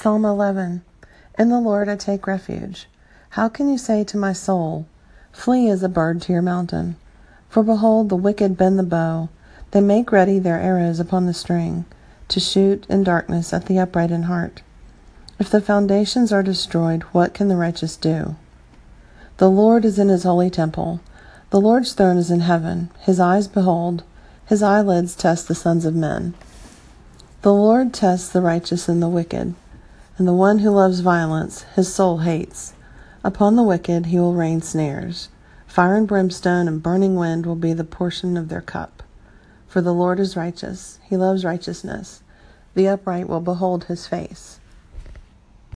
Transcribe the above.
Psalm 11. In the Lord I take refuge. How can you say to my soul, flee as a bird to your mountain? For behold, the wicked bend the bow. They make ready their arrows upon the string, to shoot in darkness at the upright in heart. If the foundations are destroyed, what can the righteous do? The Lord is in his holy temple. The Lord's throne is in heaven. His eyes behold. His eyelids test the sons of men. The Lord tests the righteous and the wicked, and the one who loves violence, his soul hates. Upon the wicked he will rain snares. Fire and brimstone and burning wind will be the portion of their cup. For the Lord is righteous. He loves righteousness. The upright will behold his face.